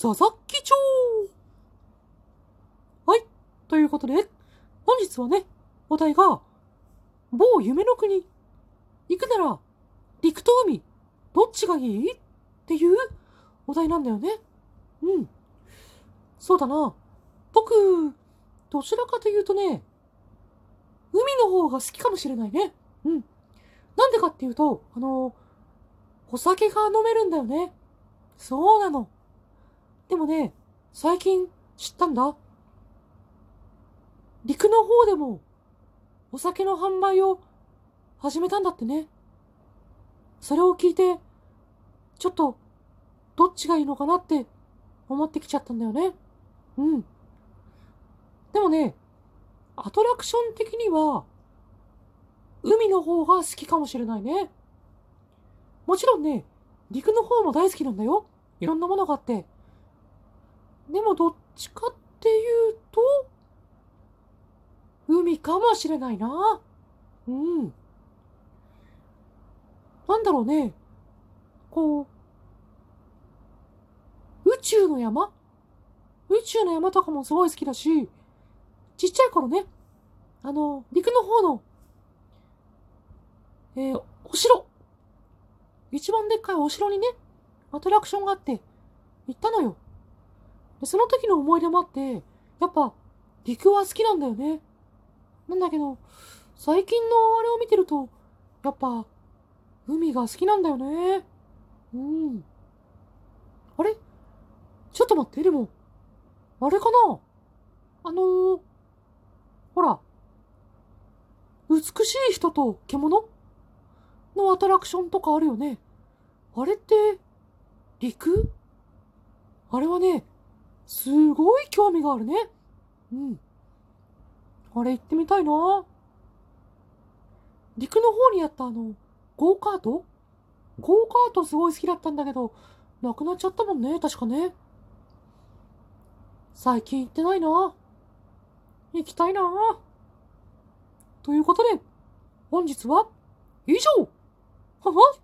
佐々木町。はい。ということで、本日はね、お題が、某夢の国、行くなら、陸と海、どっちがいいっていうお題なんだよね。うん。そうだな。僕、どちらかというとね、海の方が好きかもしれないね。うん。なんでかっていうと、お酒が飲めるんだよね。そうなの。でもね、最近知ったんだ。陸の方でもお酒の販売を始めたんだってね。それを聞いて、ちょっとどっちがいいのかなって思ってきちゃったんだよね。うん。でもね、アトラクション的には海の方が好きかもしれないね。もちろんね、陸の方も大好きなんだよ。いろんなものがあって。でもどっちかっていうと、海かもしれないな。うん。なんだろうね。こう、宇宙の山とかもすごい好きだし、ちっちゃい頃ね、陸の方の、お城。一番でっかいお城にね、アトラクションがあって、行ったのよ。で、その時の思い出もあって、やっぱ、陸は好きなんだよね。なんだけど、最近のあれを見てると、やっぱ、海が好きなんだよね。うん。あれ？ちょっと待って、でも、あれかな？ほら、美しい人と獣？のアトラクションとかあるよね。あれって、陸？あれはね、すごい興味があるね。うん。あれ行ってみたいな。陸の方にあったゴーカートすごい好きだったんだけど、なくなっちゃったもんね、確かね。最近行ってないな。行きたいな。ということで、本日は以上。はは。